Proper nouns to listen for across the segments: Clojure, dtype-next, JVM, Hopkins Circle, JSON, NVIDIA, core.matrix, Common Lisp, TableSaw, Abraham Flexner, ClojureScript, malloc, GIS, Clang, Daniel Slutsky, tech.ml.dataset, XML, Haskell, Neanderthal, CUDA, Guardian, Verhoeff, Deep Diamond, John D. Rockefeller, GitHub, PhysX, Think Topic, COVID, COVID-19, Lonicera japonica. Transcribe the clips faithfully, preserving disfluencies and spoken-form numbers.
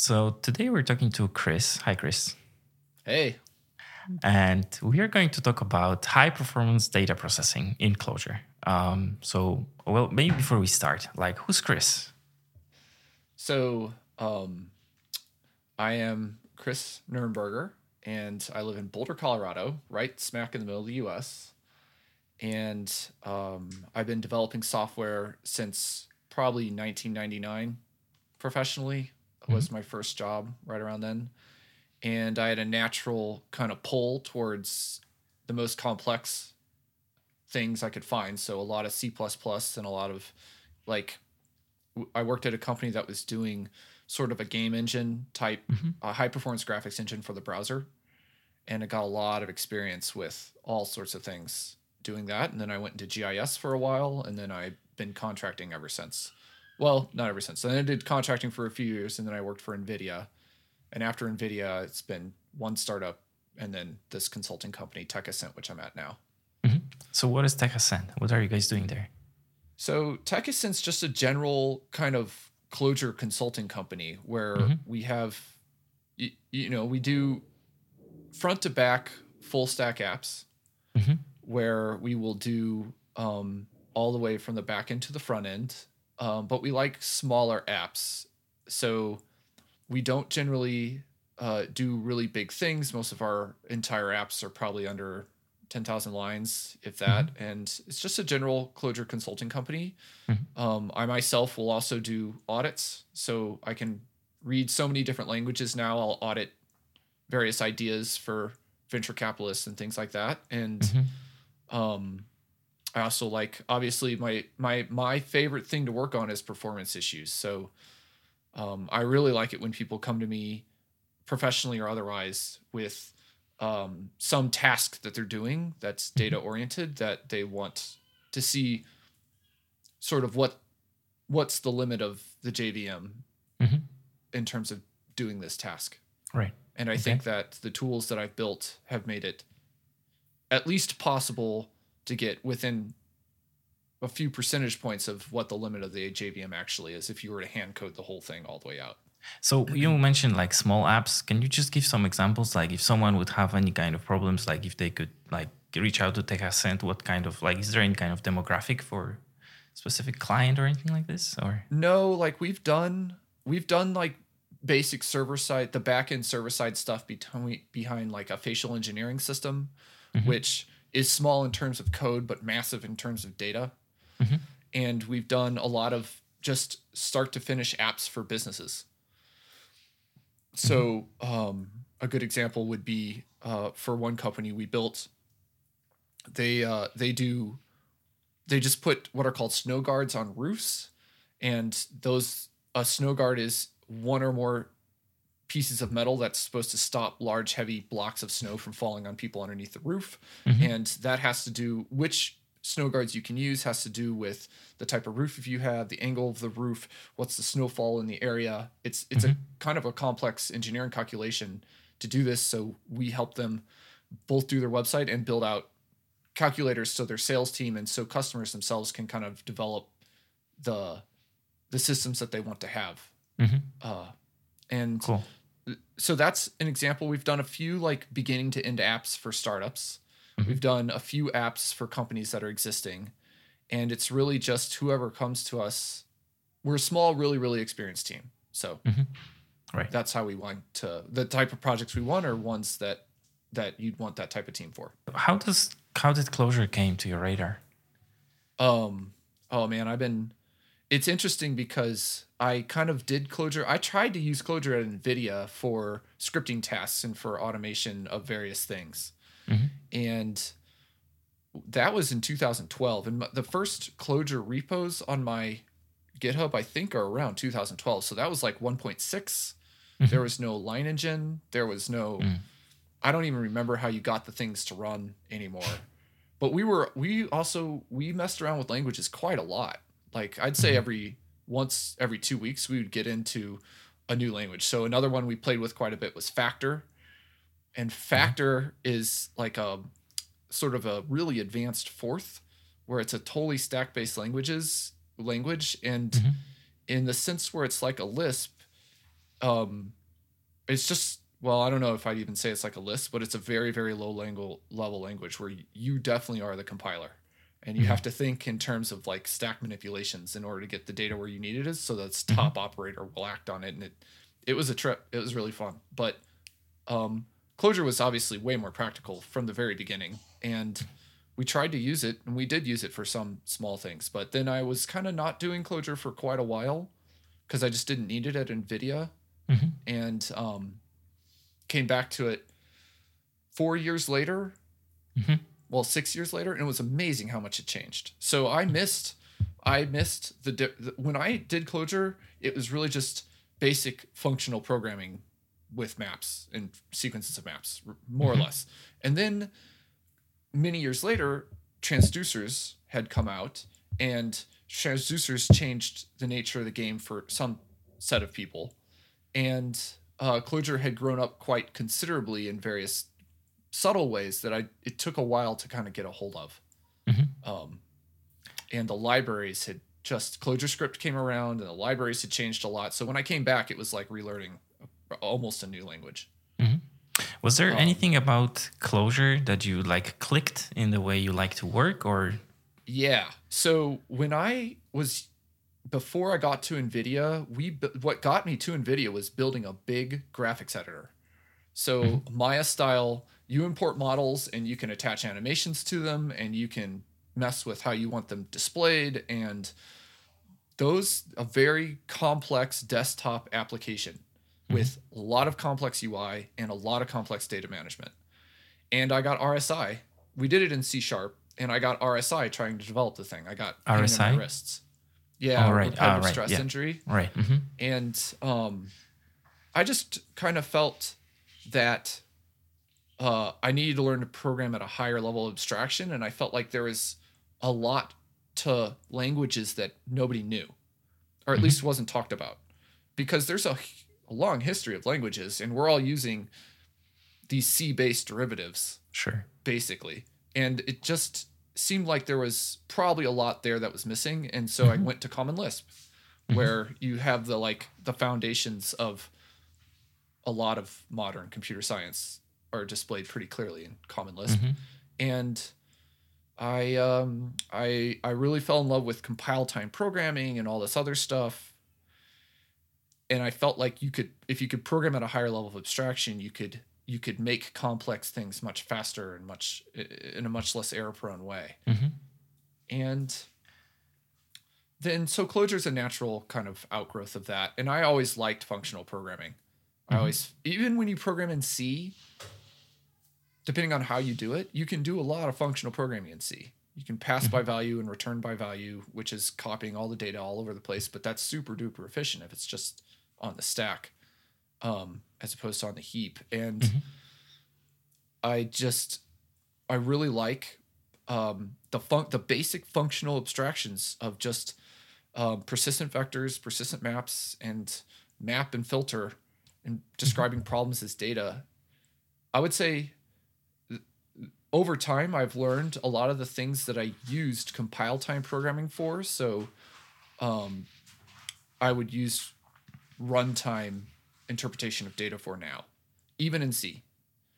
So today we're talking to Chris. Hi, Chris. Hey. And we are going to talk about high-performance data processing in Clojure. Um, so, well, maybe before we start, like, who's Chris? So, um, I am Chris Nuernberger, and I live in Boulder, Colorado, right smack in the middle of the U S. And um, I've been developing software since probably nineteen ninety-nine professionally. Mm-hmm. Was my first job right around then. And I had a natural kind of pull towards the most complex things I could find. So a lot of C plus plus and a lot of, like, w- I worked at a company that was doing sort of a game engine type, mm-hmm. a high performance graphics engine for the browser. And I got a lot of experience with all sorts of things doing that. And then I went into G I S for a while, and then I've been contracting ever since. Well, not ever since. Then I did contracting for a few years, and then I worked for NVIDIA. And after NVIDIA, it's been one startup and then this consulting company, TechAscent, which I'm at now. Mm-hmm. So what is TechAscent? What are you guys doing there? So TechAscent's just a general kind of Clojure consulting company where mm-hmm. we have, you, you know, we do front to back full stack apps mm-hmm. where we will do um, all the way from the back end to the front end. Um, but we like smaller apps. So we don't generally uh, do really big things. Most of our entire apps are probably under ten thousand lines, if that. Mm-hmm. And it's just a general Clojure consulting company. Mm-hmm. Um, I myself will also do audits. So I can read so many different languages now. I'll audit various ideas for venture capitalists and things like that. And mm-hmm. um, I also like, obviously, my my my favorite thing to work on is performance issues. So Um, I really like it when people come to me professionally or otherwise with um, some task that they're doing that's data oriented, that they want to see sort of what what's the limit of the J V M mm-hmm. in terms of doing this task. Right. And I okay. think that the tools that I've built have made it at least possible to get within a few percentage points of what the limit of the J V M actually is if you were to hand code the whole thing all the way out. So you mentioned like small apps. Can you just give some examples? Like if someone would have any kind of problems, like if they could like reach out to TechAscent, what kind of, like, is there any kind of demographic for specific client or anything like this? Or no, like we've done, we've done like basic server side, the backend server side stuff between, behind like a facial engineering system, mm-hmm. which is small in terms of code, but massive in terms of data. Mm-hmm. And we've done a lot of just start to finish apps for businesses. So mm-hmm. um, a good example would be uh, for one company we built. They uh, they do they just put what are called snow guards on roofs, and those a snow guard is one or more pieces of metal that's supposed to stop large heavy blocks of snow from falling on people underneath the roof, mm-hmm. and that has to do which. Snow guards you can use has to do with the type of roof if you have, the angle of the roof, what's the snowfall in the area. It's it's mm-hmm. a kind of a complex engineering calculation to do this. So we help them both do their website and build out calculators so their sales team and so customers themselves can kind of develop the the systems that they want to have. Mm-hmm. Uh, and cool. So that's an example. We've done a few like beginning to end apps for startups. We've done a few apps for companies that are existing, and it's really just whoever comes to us. We're a small, really, really experienced team. So mm-hmm. right. that's how we want to, the type of projects we want are ones that, that you'd want that type of team for. How does, how did Clojure came to your radar? Um, oh man, I've been, it's interesting because I kind of did Clojure. I tried to use Clojure at NVIDIA for scripting tasks and for automation of various things. Mm-hmm. And that was in two thousand twelve. And the first Clojure repos on my GitHub, I think, are around two thousand twelve. So that was like one point six. Mm-hmm. There was no line engine. There was no, mm. I don't even remember how you got the things to run anymore. But we were, we also, we messed around with languages quite a lot. Like I'd say mm-hmm. every, once every two weeks, we would get into a new language. So another one we played with quite a bit was Factor. And Factor mm-hmm. is like a sort of a really advanced fourth where it's a totally stack-based languages language. And mm-hmm. in the sense where it's like a Lisp, um, it's just, well, I don't know if I'd even say it's like a Lisp, but it's a very, very low language, level language where you definitely are the compiler. And you mm-hmm. have to think in terms of like stack manipulations in order to get the data where you need it is. So that's top mm-hmm. operator will act on it. And it, it was a trip. It was really fun. But um, Clojure was obviously way more practical from the very beginning. And we tried to use it, and we did use it for some small things. But then I was kind of not doing Clojure for quite a while because I just didn't need it at NVIDIA. Mm-hmm. And um, came back to it four years later. Mm-hmm. Well, six years later, and it was amazing how much it changed. So I missed, I missed the, di- the when I did Clojure, it was really just basic functional programming with maps and sequences of maps, more mm-hmm. or less. And then many years later, transducers had come out, and transducers changed the nature of the game for some set of people. And uh, Clojure had grown up quite considerably in various subtle ways that I it took a while to kind of get a hold of. Mm-hmm. Um, and the libraries had just, ClojureScript came around and the libraries had changed a lot. So when I came back, it was like relearning almost a new language. Mm-hmm. Was there um, anything about Clojure that you like clicked in the way you like to work or? Yeah. So when I was, before I got to NVIDIA, we what got me to NVIDIA was building a big graphics editor. So mm-hmm. Maya style, you import models and you can attach animations to them and you can mess with how you want them displayed. And those, a very complex desktop application mm-hmm. with a lot of complex U I and a lot of complex data management. And I got R S I. We did it in C sharp and I got R S I trying to develop the thing. I got R S I pain in my wrists. Yeah. All right. Repetitive All right. stress yeah. injury. Right. Mm-hmm. And um, I just kind of felt that Uh, I needed to learn to program at a higher level of abstraction, and I felt like there was a lot to languages that nobody knew, or at mm-hmm. least wasn't talked about, because there's a, a long history of languages, and we're all using these C-based derivatives, sure, basically. And it just seemed like there was probably a lot there that was missing, and so mm-hmm. I went to Common Lisp, mm-hmm. where you have the like the foundations of a lot of modern computer science are displayed pretty clearly in Common Lisp. Mm-hmm. And I um, I I really fell in love with compile time programming and all this other stuff. And I felt like you could, if you could program at a higher level of abstraction, you could you could make complex things much faster and much in a much less error prone way. Mm-hmm. And then so Clojure is a natural kind of outgrowth of that. And I always liked functional programming. Mm-hmm. I always, even when you program in C, depending on how you do it, you can do a lot of functional programming in C. You can pass mm-hmm. by value and return by value, which is copying all the data all over the place, but that's super duper efficient if it's just on the stack um, as opposed to on the heap. And mm-hmm. I just, I really like um, the fun- the basic functional abstractions of just um, persistent vectors, persistent maps, and map and filter, and describing mm-hmm. problems as data. I would say, over time, I've learned a lot of the things that I used compile time programming for. So um, I would use runtime interpretation of data for now, even in C.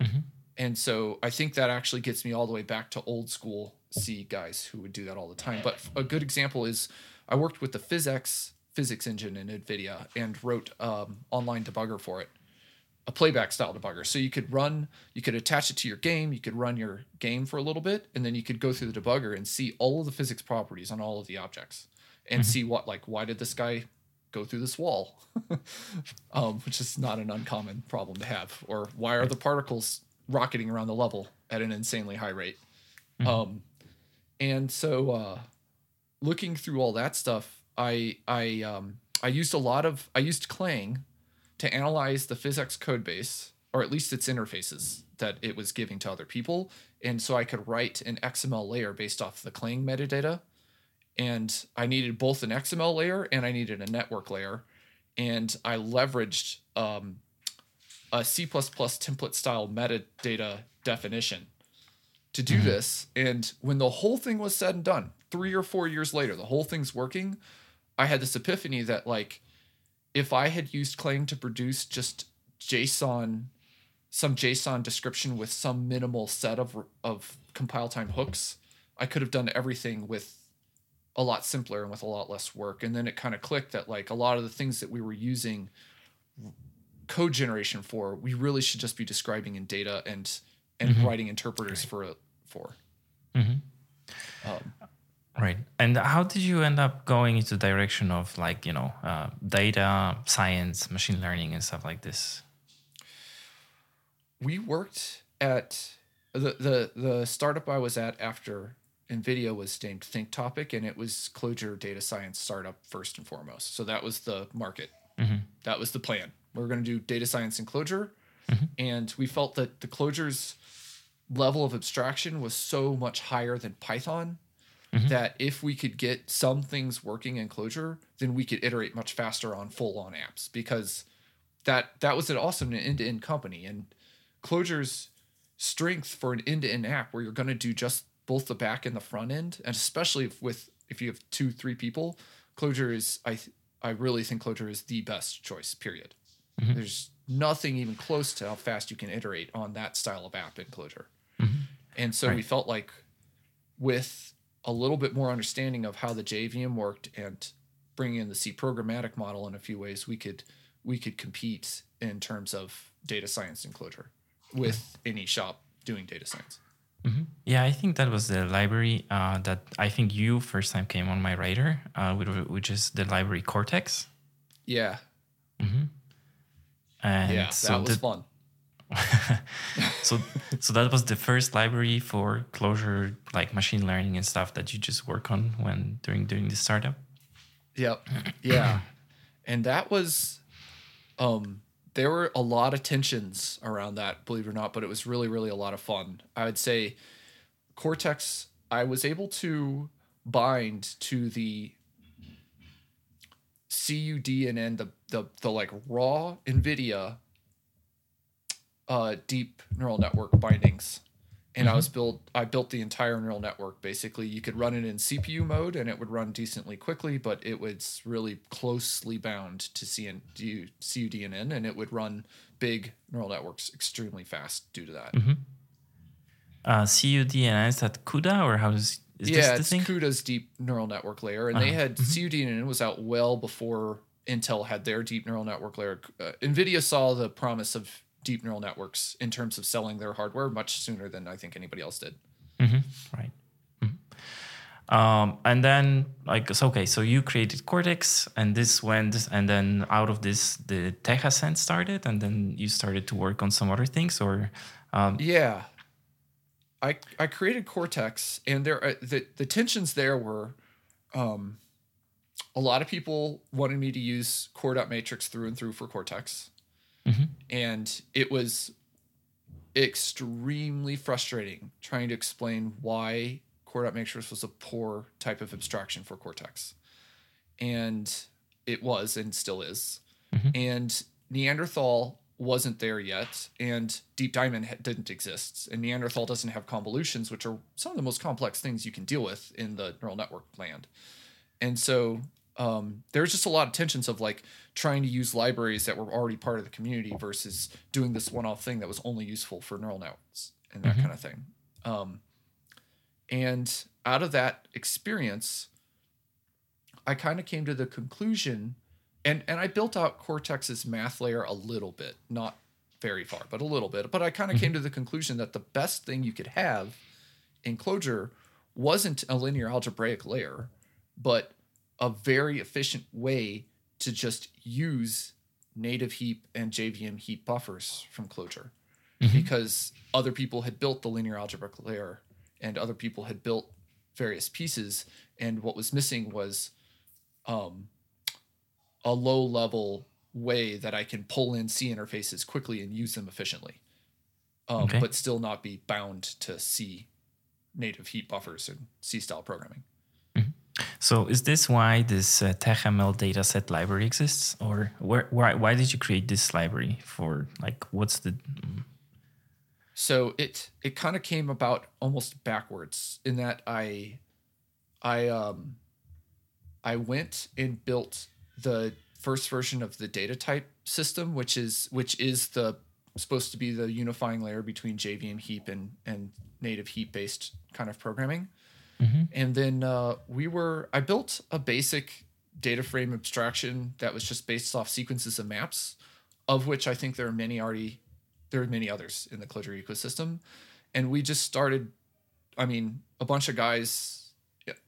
Mm-hmm. And so I think that actually gets me all the way back to old school C guys who would do that all the time. But a good example is I worked with the PhysX physics engine in NVIDIA and wrote um, online debugger for it. A playback style debugger. So you could run, you could attach it to your game, you could run your game for a little bit, and then you could go through the debugger and see all of the physics properties on all of the objects and mm-hmm. see what, like, why did this guy go through this wall? um, which is not an uncommon problem to have. Or why are the particles rocketing around the level at an insanely high rate? Mm-hmm. Um, and so uh, looking through all that stuff, I, I, um, I used a lot of, I used Clang to analyze the PhysX code base, or at least its interfaces that it was giving to other people. And so I could write an X M L layer based off the Clang metadata. And I needed both an X M L layer and I needed a network layer. And I leveraged um, a C plus plus template style metadata definition to do mm-hmm. this. And when the whole thing was said and done, three or four years later, the whole thing's working, I had this epiphany that, like, if I had used Clang to produce just JSON, some JSON description with some minimal set of of compile time hooks, I could have done everything with a lot simpler and with a lot less work. And then it kind of clicked that like a lot of the things that we were using code generation for, we really should just be describing in data and and mm-hmm. writing interpreters right. for for. Mm-hmm. Um, right. And how did you end up going into the direction of like, you know, uh, data science, machine learning, and stuff like this? We worked at the the the startup I was at after NVIDIA was named Think Topic, and it was Clojure data science startup first and foremost. So that was the market. Mm-hmm. That was the plan. We were going to do data science in Clojure, mm-hmm. and we felt that the Clojure's level of abstraction was so much higher than Python mm-hmm. that if we could get some things working in Clojure, then we could iterate much faster on full-on apps, because that that was an awesome end-to-end company. And Clojure's strength for an end-to-end app where you're going to do just both the back and the front end, and especially if, with if you have two, three people, Clojure is I th- I really think Clojure is the best choice. Period. Mm-hmm. There's nothing even close to how fast you can iterate on that style of app in Clojure, mm-hmm. and so right. we felt like with a little bit more understanding of how the J V M worked and bringing in the C programmatic model in a few ways, we could we could compete in terms of data science in Clojure with any shop doing data science. Mm-hmm. Yeah, I think that was the library uh, that I think you first time came on my radar, uh, which is the library Cortex. Yeah. Mm-hmm. And yeah, so that was the, fun. so, so that was the first library for Clojure, like machine learning and stuff that you just work on when during during the startup. Yep. Yeah, and that was, um. There were a lot of tensions around that, believe it or not, but it was really, really a lot of fun. I would say Cortex, I was able to bind to the C U D N N, the the the like raw NVIDIA uh, deep neural network bindings. And mm-hmm. I was built I built the entire neural network. Basically, you could run it in C P U mode and it would run decently quickly, but it was really closely bound to C U D N N, and it would run big neural networks extremely fast due to that. Mm-hmm. Uh, C U D N N, is that CUDA, or how does is yeah, this the it's thing? CUDA's deep neural network layer, and uh-huh. they had mm-hmm. C U D N N was out well before Intel had their deep neural network layer. Uh, NVIDIA saw the promise of deep neural networks in terms of selling their hardware much sooner than I think anybody else did. Mm-hmm. Right. Mm-hmm. Um, and then like, so, okay, so you created Cortex, and this went, and then out of this, the TechAscent started, and then you started to work on some other things or. Um, yeah. I, I created Cortex, and there, uh, the, the tensions there were, um, a lot of people wanted me to use core.matrix through and through for Cortex. Mm-hmm. And it was extremely frustrating trying to explain why core.matrix was a poor type of abstraction for Cortex. And it was and still is. Mm-hmm. And Neanderthal wasn't there yet. And Deep Diamond ha- didn't exist. And Neanderthal doesn't have convolutions, which are some of the most complex things you can deal with in the neural network land. And so... Um, there's just a lot of tensions of like trying to use libraries that were already part of the community versus doing this one-off thing that was only useful for neural networks and that mm-hmm. kind of thing. Um, and out of that experience, I kind of came to the conclusion, and, and I built out Cortex's math layer a little bit, not very far, but a little bit. But I kind of mm-hmm. came to the conclusion that the best thing you could have in Clojure wasn't a linear algebraic layer, but a very efficient way to just use native heap and J V M heap buffers from Clojure mm-hmm. because other people had built the linear algebraic layer and other people had built various pieces. And what was missing was um, a low level way that I can pull in C interfaces quickly and use them efficiently, um, okay. but still not be bound to C native heap buffers and C style programming. So is this why this uh, tech M L dataset library exists, or where, why why did you create this library for, like, what's the? Mm. So it it kind of came about almost backwards in that I I um I went and built the first version of the data type system, which is which is the supposed to be the unifying layer between J V M heap and and native heap based kind of programming. Mm-hmm. And then uh, we were I built a basic data frame abstraction that was just based off sequences of maps, of which I think there are many already there are many others in the Clojure ecosystem. And we just started, I mean, a bunch of guys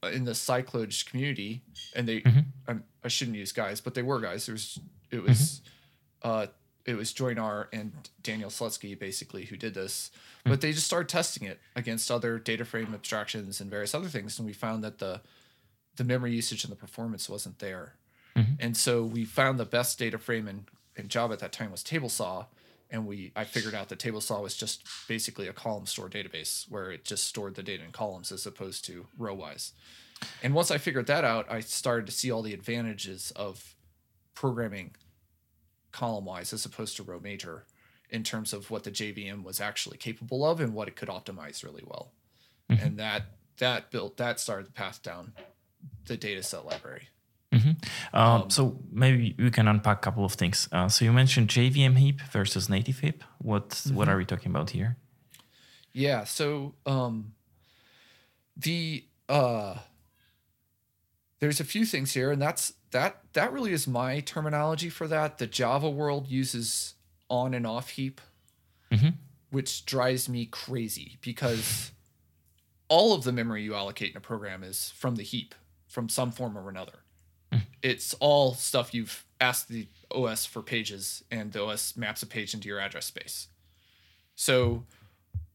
in the Cycloj community, and they mm-hmm. I, I shouldn't use guys, but they were guys. There was it was mm-hmm. uh it was Joinar and Daniel Slutsky basically who did this, mm-hmm. but they just started testing it against other data frame abstractions and various other things, and we found that the the memory usage and the performance wasn't there. Mm-hmm. And so we found the best data frame in, in Java at that time was TableSaw. And we I figured out that TableSaw was just basically a column store database where it just stored the data in columns as opposed to row-wise. And once I figured that out, I started to see all the advantages of programming column-wise as opposed to row major in terms of what the J V M was actually capable of and what it could optimize really well. Mm-hmm. And that that built that started the path down the dataset library. Mm-hmm. Um, um, so maybe we can unpack a couple of things. Uh, so you mentioned J V M heap versus native heap. What mm-hmm. what are we talking about here? Yeah. So um, the uh, there's a few things here, and that's that. That really is my terminology for that. The Java world uses on and off heap, mm-hmm. which drives me crazy because all of the memory you allocate in a program is from the heap, from some form or another. It's all stuff you've asked the O S for pages, and the O S maps a page into your address space. So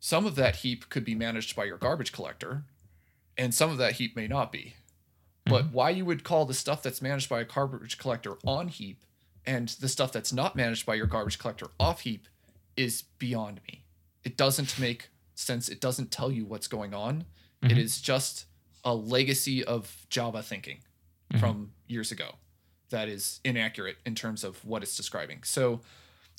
some of that heap could be managed by your garbage collector, and some of that heap may not be. But mm-hmm. why you would call the stuff that's managed by a garbage collector on heap and the stuff that's not managed by your garbage collector off heap is beyond me. It doesn't make sense. It doesn't tell you what's going on. Mm-hmm. It is just a legacy of Java thinking. Mm-hmm. From years ago that is inaccurate in terms of what it's describing. So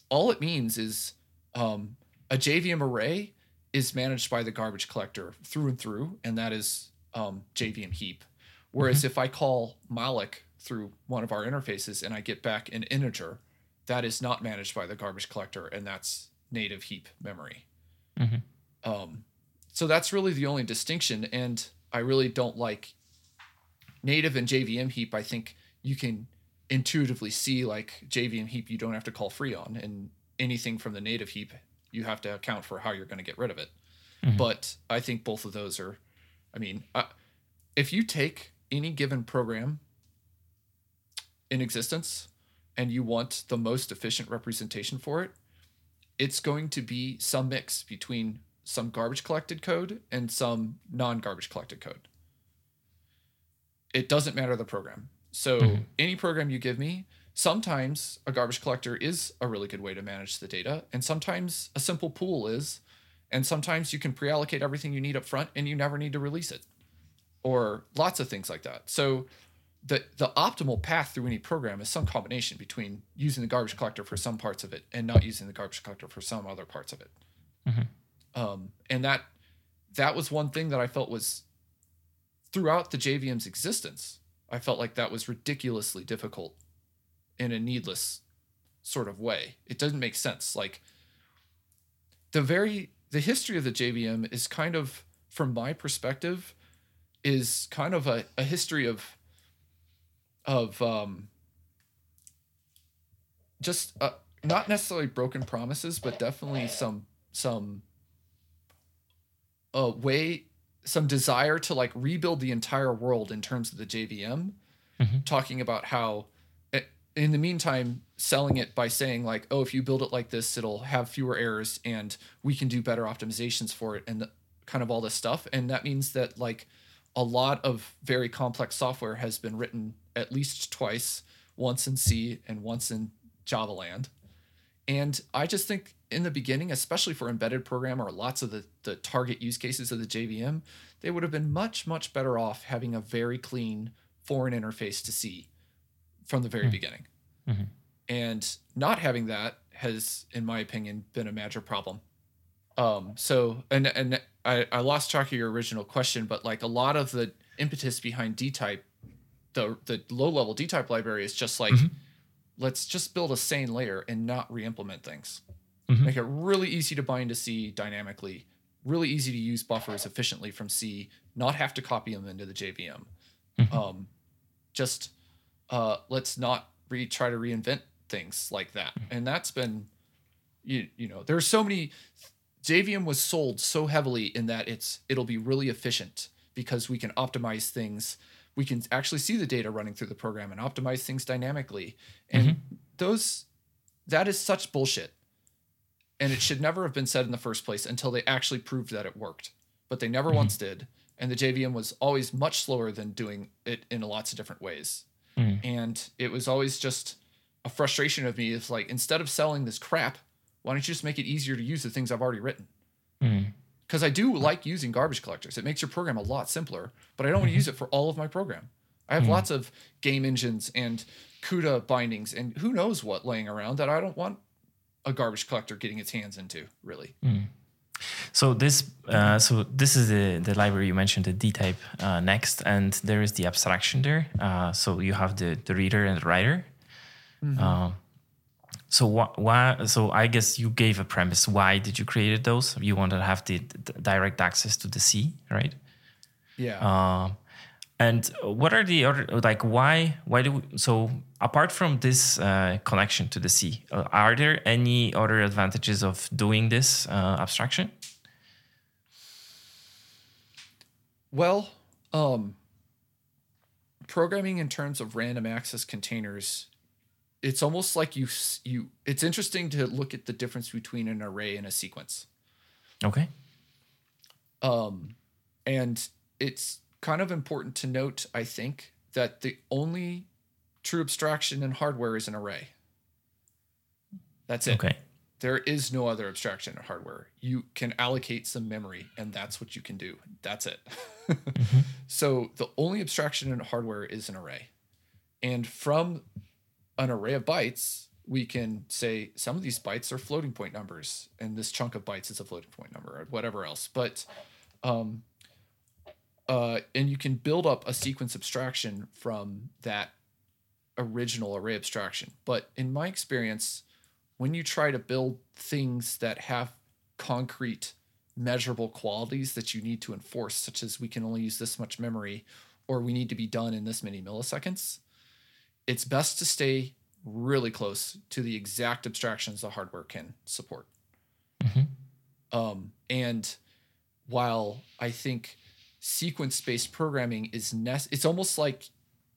all it means is um, a J V M array is managed by the garbage collector through and through, and that is um, J V M heap. Whereas mm-hmm. if I call malloc through one of our interfaces and I get back an integer, that is not managed by the garbage collector, and that's native heap memory. Mm-hmm. Um, so that's really the only distinction, and I really don't like native and J V M heap. I think you can intuitively see, like, J V M heap you don't have to call free on, and anything from the native heap you have to account for how you're going to get rid of it. Mm-hmm. But I think both of those are, I mean, I, if you take any given program in existence and you want the most efficient representation for it, it's going to be some mix between some garbage collected code and some non-garbage collected code. It doesn't matter the program. So mm-hmm. any program you give me, sometimes a garbage collector is a really good way to manage the data, and sometimes a simple pool is, and sometimes you can pre-allocate everything you need up front and you never need to release it, or lots of things like that. So the the optimal path through any program is some combination between using the garbage collector for some parts of it and not using the garbage collector for some other parts of it. Mm-hmm. Um, and that that was one thing that I felt was, throughout the J V M's existence, I felt like that was ridiculously difficult in a needless sort of way. It doesn't make sense. Like, the very, the history of the J V M is kind of, from my perspective, is kind of a, a history of, of um, just uh, not necessarily broken promises, but definitely some, some uh, way... some desire to, like, rebuild the entire world in terms of the J V M, mm-hmm. talking about how in the meantime selling it by saying, like, oh, if you build it like this, it'll have fewer errors and we can do better optimizations for it, and the, kind of all this stuff. And that means that, like, a lot of very complex software has been written at least twice, once in C and once in Java land. And I just think in the beginning, especially for embedded program or lots of the, the target use cases of the J V M, they would have been much, much better off having a very clean foreign interface to C from the very mm-hmm. beginning. Mm-hmm. And not having that has, in my opinion, been a major problem. Um, so, and and I, I lost track of your original question, but, like, a lot of the impetus behind dtype, the the low-level dtype library is just like, mm-hmm. let's just build a sane layer and not re-implement things. Mm-hmm. Make it really easy to bind to C dynamically, really easy to use buffers efficiently from C, not have to copy them into the J V M. Mm-hmm. Um, just uh, let's not re- try to reinvent things like that. And that's been, you, you know, there's so many, J V M was sold so heavily in that it's it'll be really efficient because we can optimize things. We can actually see the data running through the program and optimize things dynamically. And mm-hmm. those, that is such bullshit. And it should never have been said in the first place until they actually proved that it worked. But they never mm-hmm. once did. And the J V M was always much slower than doing it in lots of different ways. Mm-hmm. And it was always just a frustration of me. It's like, instead of selling this crap, why don't you just make it easier to use the things I've already written? Mm-hmm. Because I do like using garbage collectors. It makes your program a lot simpler, but I don't mm-hmm. want to use it for all of my program. I have mm-hmm. lots of game engines and CUDA bindings and who knows what laying around that I don't want a garbage collector getting its hands into, really. Mm. So this uh, so this is the, the library you mentioned, the dtype uh, next, and there is the abstraction there. Uh, so you have the, the reader and the writer. Mm-hmm. Uh, So wh- why? So I guess you gave a premise. Why did you create those? You want to have the, the direct access to the C, right? Yeah. Uh, and what are the other, like why? Why do we, so? Apart from this uh, connection to the C, uh, are there any other advantages of doing this uh, abstraction? Well, um, programming in terms of random access containers. It's almost like you, you, it's interesting to look at the difference between an array and a sequence. Okay. Um, and it's kind of important to note, I think, that the only true abstraction in hardware is an array. That's it. Okay. There is no other abstraction in hardware. You can allocate some memory and that's what you can do. That's it. mm-hmm. So the only abstraction in hardware is an array. And from an array of bytes, we can say some of these bytes are floating point numbers and this chunk of bytes is a floating point number or whatever else. But, um, uh, and you can build up a sequence abstraction from that original array abstraction. But in my experience, when you try to build things that have concrete measurable qualities that you need to enforce, such as we can only use this much memory, or we need to be done in this many milliseconds, it's best to stay really close to the exact abstractions the hardware can support. Mm-hmm. Um, and while I think sequence-based programming is nec- it's almost like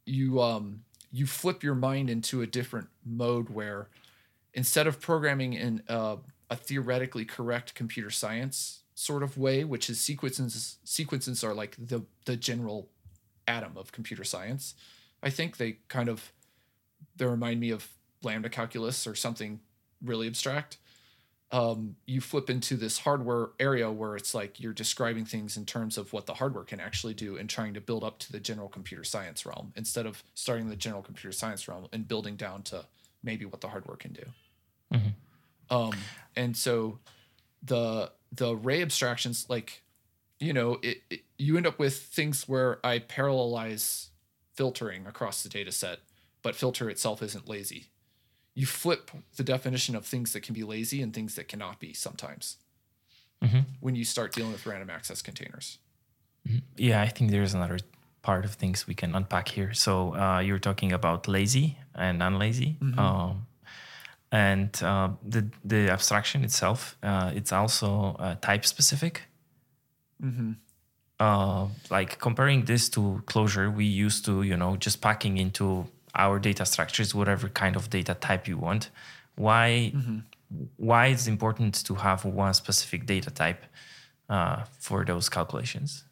you um, you flip your mind into a different mode where instead of programming in uh, a theoretically correct computer science sort of way, which is sequences, sequences are like the the general atom of computer science. I think they kind of, they remind me of lambda calculus or something really abstract. Um, you flip into this hardware area where it's like you're describing things in terms of what the hardware can actually do and trying to build up to the general computer science realm instead of starting the general computer science realm and building down to maybe what the hardware can do. Mm-hmm. Um, and so the the array abstractions, like, you know, it, it, you end up with things where I parallelize filtering across the data set, but filter itself isn't lazy. You flip the definition of things that can be lazy and things that cannot be sometimes mm-hmm. when you start dealing with random access containers. Yeah, I think there's another part of things we can unpack here. So uh, you're talking about lazy and unlazy. Mm-hmm. Um, and uh, the, the abstraction itself, uh, it's also uh, type specific. Mm-hmm. Uh, like comparing this to Clojure, we used to, you know, just packing into our data structures whatever kind of data type you want. Why, mm-hmm. why it's important to have one specific data type uh, for those calculations,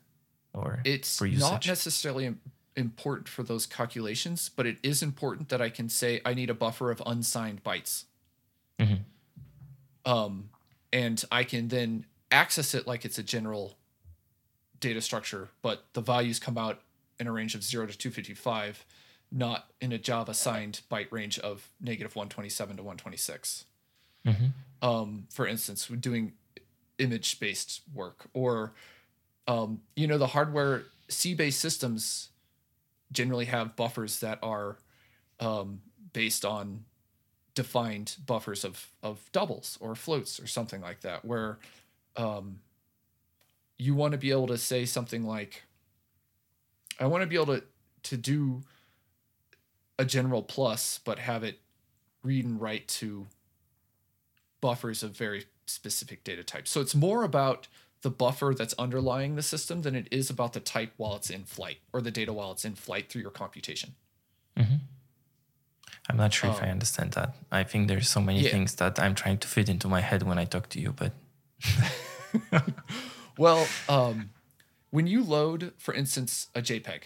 or it's for usage? Not necessarily important for those calculations, but it is important that I can say I need a buffer of unsigned bytes, mm-hmm. um, and I can then access it like it's a general data structure, but the values come out in a range of zero to two fifty-five, not in a Java signed byte range of negative one twenty-seven to one twenty-six. Mm-hmm. Um, for instance, we're doing image-based work, or, um, you know, the hardware C-based systems generally have buffers that are um, based on defined buffers of of doubles or floats or something like that, where um, you want to be able to say something like, I want to be able to to do a general plus, but have it read and write to buffers of very specific data types. So it's more about the buffer that's underlying the system than it is about the type while it's in flight, or the data while it's in flight through your computation. Mm-hmm. I'm not sure um, if I understand that. I think there's so many yeah. things that I'm trying to fit into my head when I talk to you, but. Well, um, when you load, for instance, a JPEG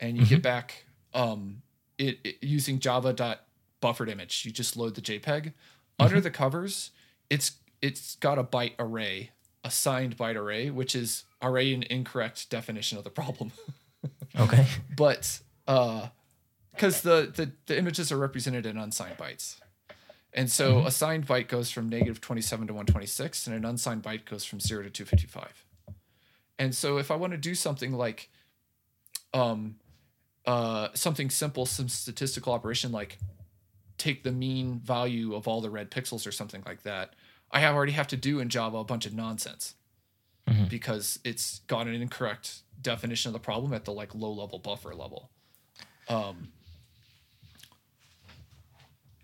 and you mm-hmm. get back um, it, it using java.buffered image, you just load the JPEG. Mm-hmm. Under the covers, it's it's got a byte array, a signed byte array, which is array an incorrect definition of the problem. Okay. But uh, because the, the, the images are represented in unsigned bytes. And so mm-hmm. a signed byte goes from negative twenty-seven to one twenty-six, and an unsigned byte goes from zero to two fifty-five. And so if I want to do something like um, uh, something simple, some statistical operation, like take the mean value of all the red pixels or something like that, I have already have to do in Java a bunch of nonsense mm-hmm. because it's got an incorrect definition of the problem at the like low level buffer level. Um,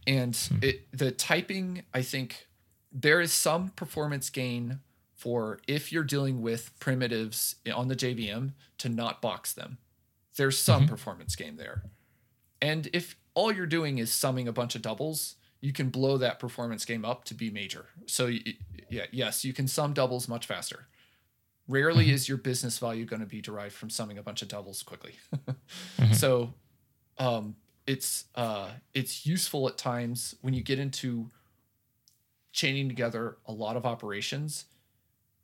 and mm-hmm. it, the typing, I think there is some performance gain for if you're dealing with primitives on the J V M to not box them. There's some mm-hmm. performance gain there. And if all you're doing is summing a bunch of doubles, you can blow that performance game up to be major. So yeah, yes, you can sum doubles much faster. Rarely mm-hmm. is your business value going to be derived from summing a bunch of doubles quickly. mm-hmm. So um, it's uh, it's useful at times when you get into chaining together a lot of operations.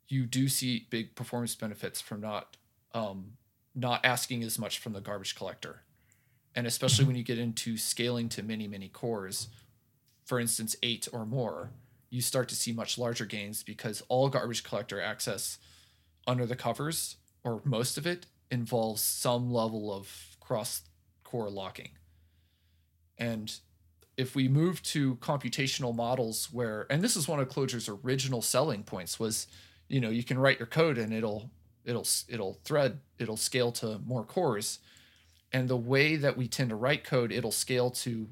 You do see big performance benefits from not um, not asking as much from the garbage collector, and especially mm-hmm. when you get into scaling to many many cores. For instance, eight or more, you start to see much larger gains because all garbage collector access under the covers, or most of it, involves some level of cross-core locking. And if we move to computational models where, and this is one of Clojure's original selling points was, you know, you can write your code and it'll, it'll, it'll thread, it'll scale to more cores. And the way that we tend to write code, it'll scale to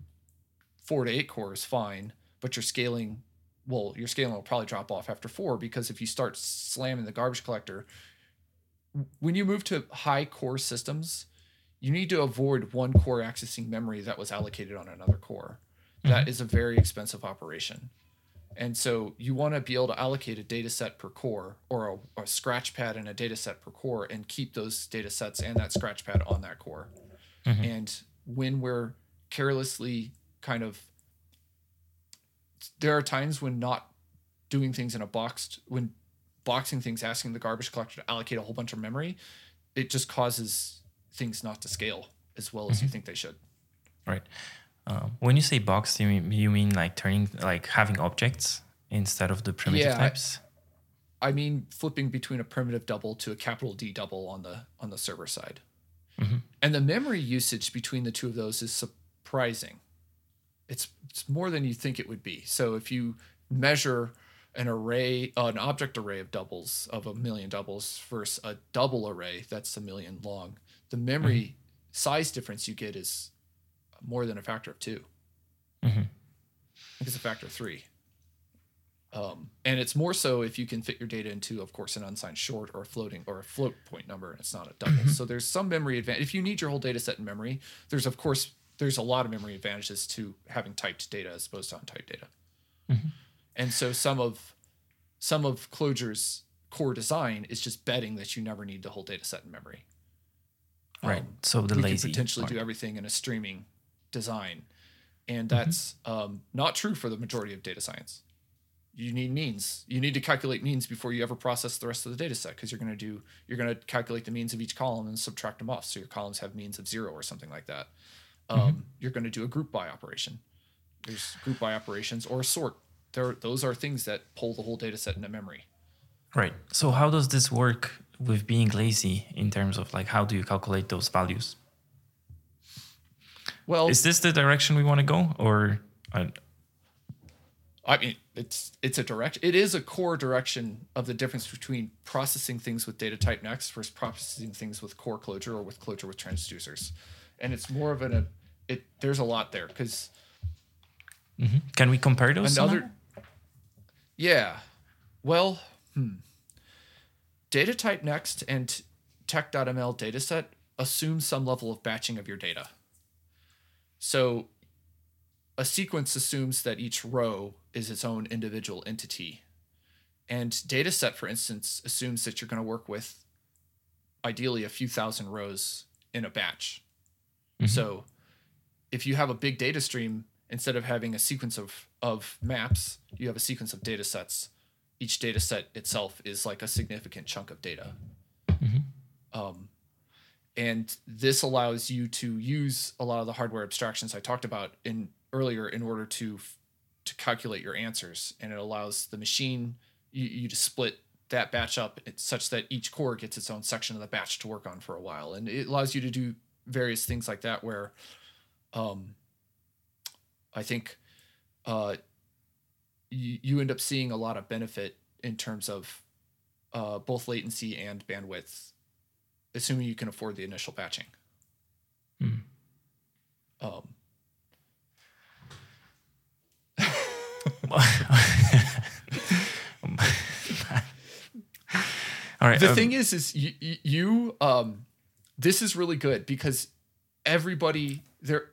four to eight core is fine, but you're scaling, well, your scaling will probably drop off after four because if you start slamming the garbage collector, when you move to high core systems, you need to avoid one core accessing memory that was allocated on another core. Mm-hmm. That is a very expensive operation. And so you want to be able to allocate a data set per core, or a, a scratch pad and a data set per core, and keep those data sets and that scratch pad on that core. Mm-hmm. And when we're carelessly kind of, there are times when not doing things in a boxed, when boxing things, asking the garbage collector to allocate a whole bunch of memory, it just causes things not to scale as well as mm-hmm. you think they should. Right. Um, when you say box, you mean, you mean like turning, like having objects instead of the primitive yeah, types? I, I mean, flipping between a primitive double to a capital D double on the, on the server side. Mm-hmm. And the memory usage between the two of those is surprising. It's, it's more than you think it would be. So if you measure an array, uh, an object array of doubles, of a million doubles versus a double array that's a million long, the memory mm-hmm. size difference you get is more than a factor of two. Mm-hmm. I think it's a factor of three. Um, and it's more so if you can fit your data into, of course, an unsigned short or a floating or a float point number, and it's not a double. Mm-hmm. So there's some memory advantage. If you need your whole data set in memory, there's, of course, there's a lot of memory advantages to having typed data as opposed to untyped data. Mm-hmm. And so some of some of Clojure's core design is just betting that you never need the whole data set in memory. Right. Um, so the lazy can potentially part. Do everything in a streaming design. And that's mm-hmm. um, not true for the majority of data science. You need means. You need to calculate means before you ever process the rest of the data set, because you're going to do you're going to calculate the means of each column and subtract them off. So your columns have means of zero or something like that. Um, mm-hmm. You're going to do a group by operation. There's group by operations or a sort. There, those are things that pull the whole data set into memory. Right. So how does this work with being lazy in terms of like, how do you calculate those values? Well, is this the direction we want to go, or I, I mean, it's it's a direct, it is a core direction of the difference between processing things with data type next versus processing things with core Clojure or with Clojure with transducers. And it's more of an, a, it, there's a lot there because. Mm-hmm. Can we compare those? Another, yeah. Well, hmm. data type next and tech.ml dataset assume some level of batching of your data. So a sequence assumes that each row is its own individual entity. And dataset, for instance, assumes that you're going to work with ideally a few thousand rows in a batch. Mm-hmm. So if you have a big data stream, instead of having a sequence of, of maps, you have a sequence of data sets. Each data set itself is like a significant chunk of data. Mm-hmm. Um, and this allows you to use a lot of the hardware abstractions I talked about in earlier in order to to calculate your answers. And it allows the machine, you, you to split that batch up such that each core gets its own section of the batch to work on for a while. And it allows you to do various things like that where um, I think uh, you, you end up seeing a lot of benefit in terms of uh, both latency and bandwidth, assuming you can afford the initial batching. Hmm. Um, All right. The um, thing is, is you, you um, this is really good because everybody there.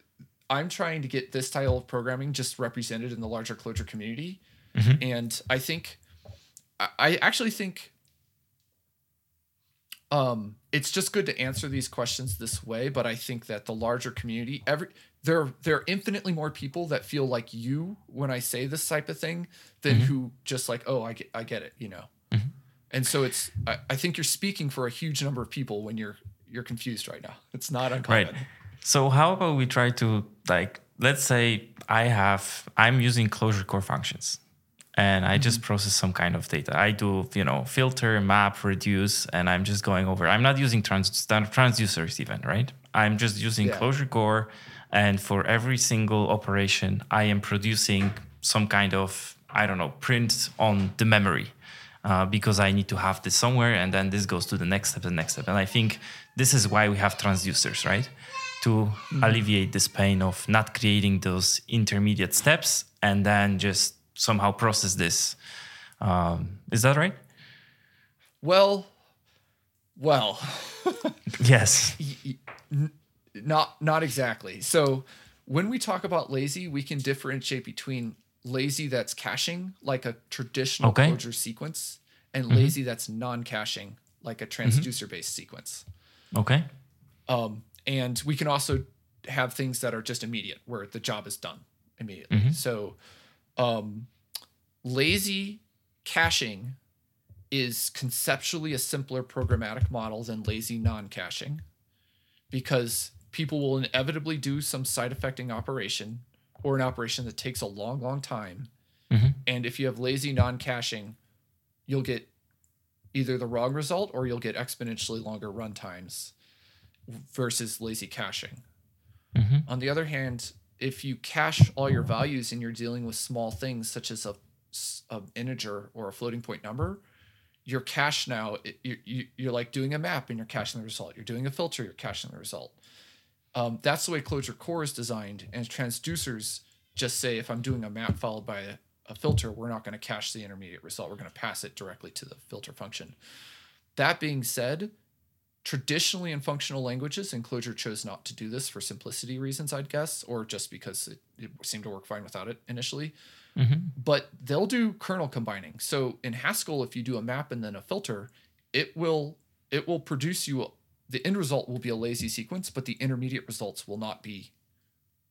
I'm trying to get this style of programming just represented in the larger Clojure community. Mm-hmm. And I think, I actually think um, it's just good to answer these questions this way. But I think that the larger community, every there, there are infinitely more people that feel like you when I say this type of thing than mm-hmm. who just like, oh, I get, I get it, you know. Mm-hmm. And so it's, I, I think you're speaking for a huge number of people when you're you're confused right now. It's not uncommon. Right. So how about we try to, like, let's say I have, I'm using Clojure core functions and I mm-hmm. just process some kind of data. I do, you know, filter, map, reduce, and I'm just going over. I'm not using trans, transducers even, right? I'm just using yeah. Clojure core, and for every single operation, I am producing some kind of, I don't know, print on the memory uh, because I need to have this somewhere, and then this goes to the next step, the next step. And I think this is why we have transducers, right? To alleviate this pain of not creating those intermediate steps and then just somehow process this. Um, is that right? Well, well. Yes. Not, not exactly. So when we talk about lazy, we can differentiate between lazy that's caching, like a traditional okay. Clojure sequence, and mm-hmm. lazy that's non-caching, like a transducer-based mm-hmm. sequence. Okay. Um. And we can also have things that are just immediate, where the job is done immediately. Mm-hmm. So um, lazy caching is conceptually a simpler programmatic model than lazy non-caching, because people will inevitably do some side-effecting operation or an operation that takes a long, long time. Mm-hmm. And if you have lazy non-caching, you'll get either the wrong result or you'll get exponentially longer run times versus lazy caching. Mm-hmm. On the other hand, if you cache all your values and you're dealing with small things such as a, a integer or a floating point number, your cache now, it, you, you're like doing a map and you're caching the result. You're doing a filter, you're caching the result. Um, that's the way Clojure core is designed, and transducers just say, if I'm doing a map followed by a, a filter, we're not going to cache the intermediate result. We're going to pass it directly to the filter function. That being said, traditionally in functional languages, and Clojure chose not to do this for simplicity reasons, I'd guess, or just because it, it seemed to work fine without it initially. Mm-hmm. But they'll do kernel combining. So in Haskell, if you do a map and then a filter, it will it will produce you, the end result will be a lazy sequence, but the intermediate results will not be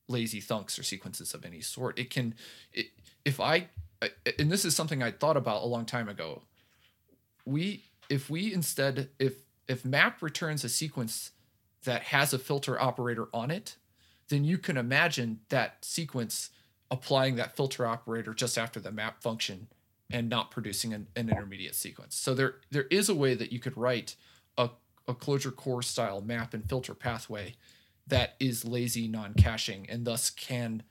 lazy thunks or sequences of any sort. It can, it, if I, and this is something I thought about a long time ago, we, if we instead, if, If map returns a sequence that has a filter operator on it, then you can imagine that sequence applying that filter operator just after the map function and not producing an, an intermediate sequence. So there, there is a way that you could write a, a Clojure core style map and filter pathway that is lazy non-caching and thus can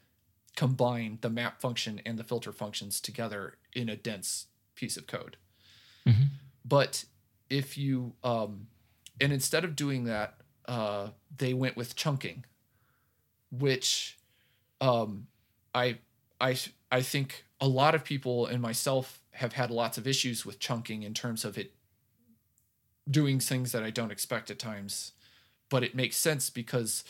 combine the map function and the filter functions together in a dense piece of code. Mm-hmm. But if you, um, and instead of doing that, uh, they went with chunking, which um, I, I, I think a lot of people and myself have had lots of issues with chunking in terms of it doing things that I don't expect at times, but it makes sense because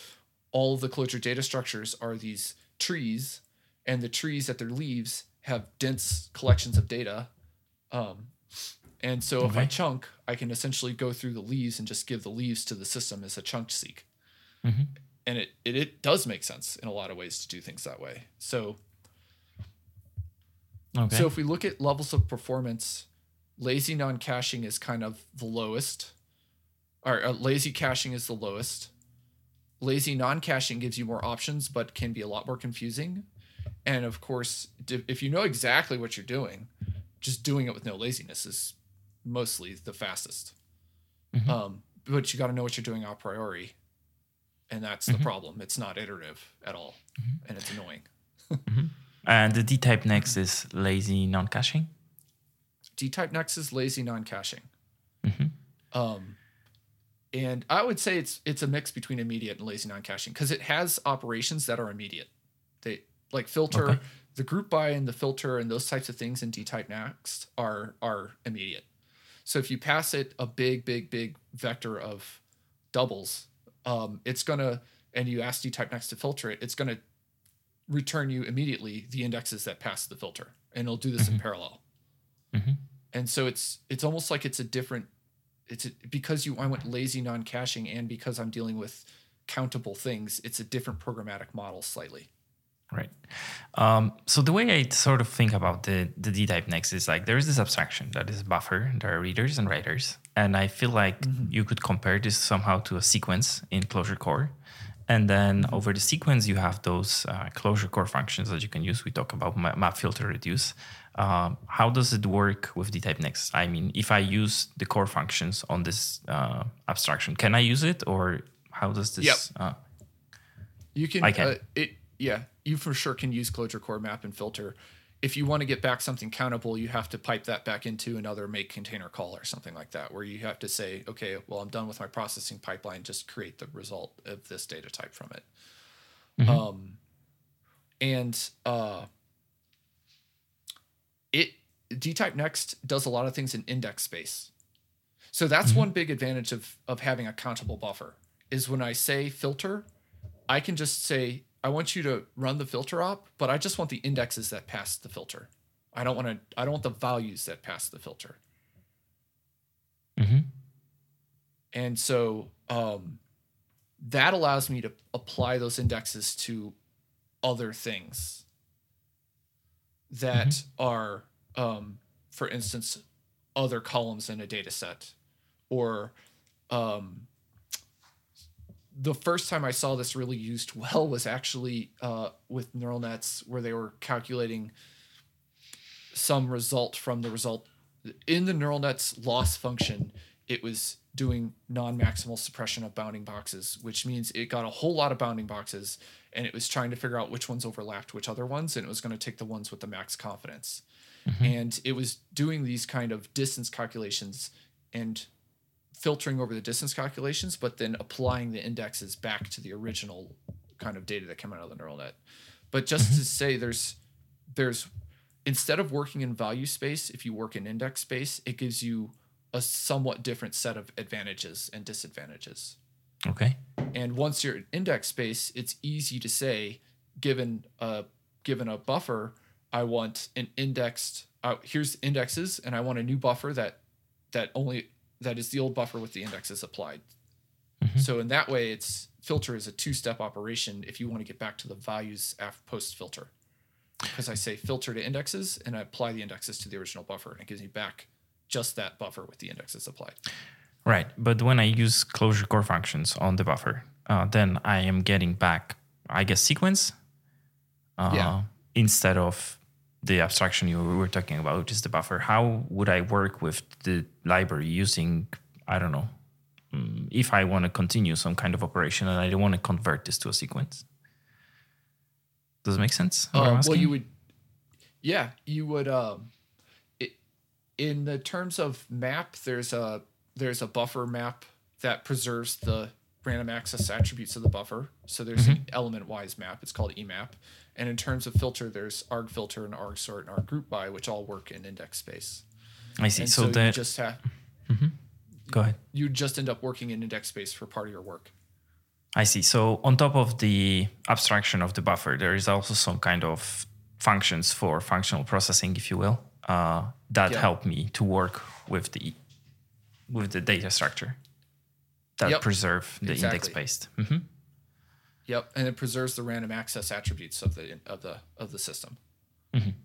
all the Clojure data structures are these trees, and the trees at their leaves have dense collections of data. Um, and so okay. if I chunk, I can essentially go through the leaves and just give the leaves to the system as a chunk seek. Mm-hmm. And it, it, it does make sense in a lot of ways to do things that way. So, okay. so if we look at levels of performance, lazy non-caching is kind of the lowest, or uh, lazy caching is the lowest. Lazy non-caching gives you more options, but can be a lot more confusing. And of course, if you know exactly what you're doing, just doing it with no laziness is mostly the fastest. Mm-hmm. Um, but you got to know what you're doing a priori. And that's mm-hmm. the problem. It's not iterative at all. Mm-hmm. And it's annoying. mm-hmm. And the dtype-next is lazy non-caching? Dtype-next is lazy non-caching. Mm-hmm. Um, and I would say it's it's a mix between immediate and lazy non-caching because it has operations that are immediate. They like filter, okay. the group by and the filter and those types of things in dtype-next are, are immediate. So if you pass it a big, big, big vector of doubles, Um, it's going to, and you ask dtype-next to filter it, it's going to return you immediately the indexes that pass the filter. And it'll do this mm-hmm. in parallel. Mm-hmm. And so it's it's almost like it's a different, it's a, because you I went lazy non-caching and because I'm dealing with countable things, it's a different programmatic model slightly. Right. Um, so the way I sort of think about the, the dtype-next is like there is this abstraction that is a buffer. There are readers and writers. And I feel like mm-hmm. you could compare this somehow to a sequence in Clojure Core. And then mm-hmm. over the sequence, you have those uh, Clojure Core functions that you can use. We talk about ma- map, filter, reduce. Um, how does it work with dtype-next? I mean, if I use the core functions on this uh, abstraction, can I use it? Or how does this? Yep. Uh, you can. I can. Uh, it, yeah, you for sure can use Clojure Core map and filter. If you want to get back something countable, you have to pipe that back into another make container call or something like that, where you have to say, okay, well, I'm done with my processing pipeline. Just create the result of this data type from it. Mm-hmm. Um, and uh, it dtype-next does a lot of things in index space. So that's mm-hmm. one big advantage of, of having a countable buffer is when I say filter, I can just say, I want you to run the filter op, but I just want the indexes that pass the filter. I don't want to. I don't want the values that pass the filter. Mm-hmm. And so um, that allows me to apply those indexes to other things that mm-hmm. are, um, for instance, other columns in a data set, or. Um, The first time I saw this really used well was actually uh, with neural nets where they were calculating some result from the result. In the neural net's loss function, it was doing non-maximal suppression of bounding boxes, which means it got a whole lot of bounding boxes, and it was trying to figure out which ones overlapped which other ones, and it was going to take the ones with the max confidence. Mm-hmm. And it was doing these kind of distance calculations and filtering over the distance calculations, but then applying the indexes back to the original kind of data that came out of the neural net. But just mm-hmm. to say there's, there's, instead of working in value space, if you work in index space, it gives you a somewhat different set of advantages and disadvantages. Okay. And once you're in index space, it's easy to say, given a, given a buffer, I want an indexed, uh, here's indexes, and I want a new buffer that, that only... that is the old buffer with the indexes applied. Mm-hmm. So in that way, it's filter is a two-step operation if you want to get back to the values after post-filter. Because I say filter to indexes, and I apply the indexes to the original buffer, and it gives me back just that buffer with the indexes applied. Right, but when I use Clojure Core functions on the buffer, uh, then I am getting back, I guess, sequence uh, yeah. instead of... the abstraction you were talking about, which is the buffer. How would I work with the library using, I don't know, if I want to continue some kind of operation and I don't want to convert this to a sequence? Does it make sense? Uh, well, you would, yeah, you would. Um, it, in the terms of map, there's a there's a buffer map that preserves the random access attributes of the buffer. So there's mm-hmm. an element-wise map. It's called E map. And in terms of filter, there's argfilter and argsort and arggroup by, which all work in index space. I see. And so so that, you just have. Mm-hmm. Go ahead. You just end up working in index space for part of your work. I see. So on top of the abstraction of the buffer, there is also some kind of functions for functional processing, if you will, uh, that yeah. help me to work with the with the data structure that yep. preserve the exactly. index based. Mm-hmm. Yep, and it preserves the random access attributes of the of the of the system. Mm-hmm.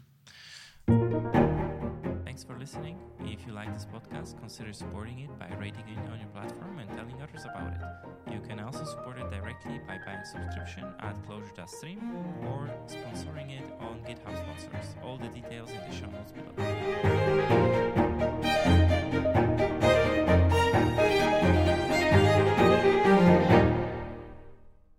Thanks for listening. If you like this podcast, consider supporting it by rating it on your platform and telling others about it. You can also support it directly by buying subscription at clojure dot stream or sponsoring it on GitHub sponsors. All the details in the show notes below.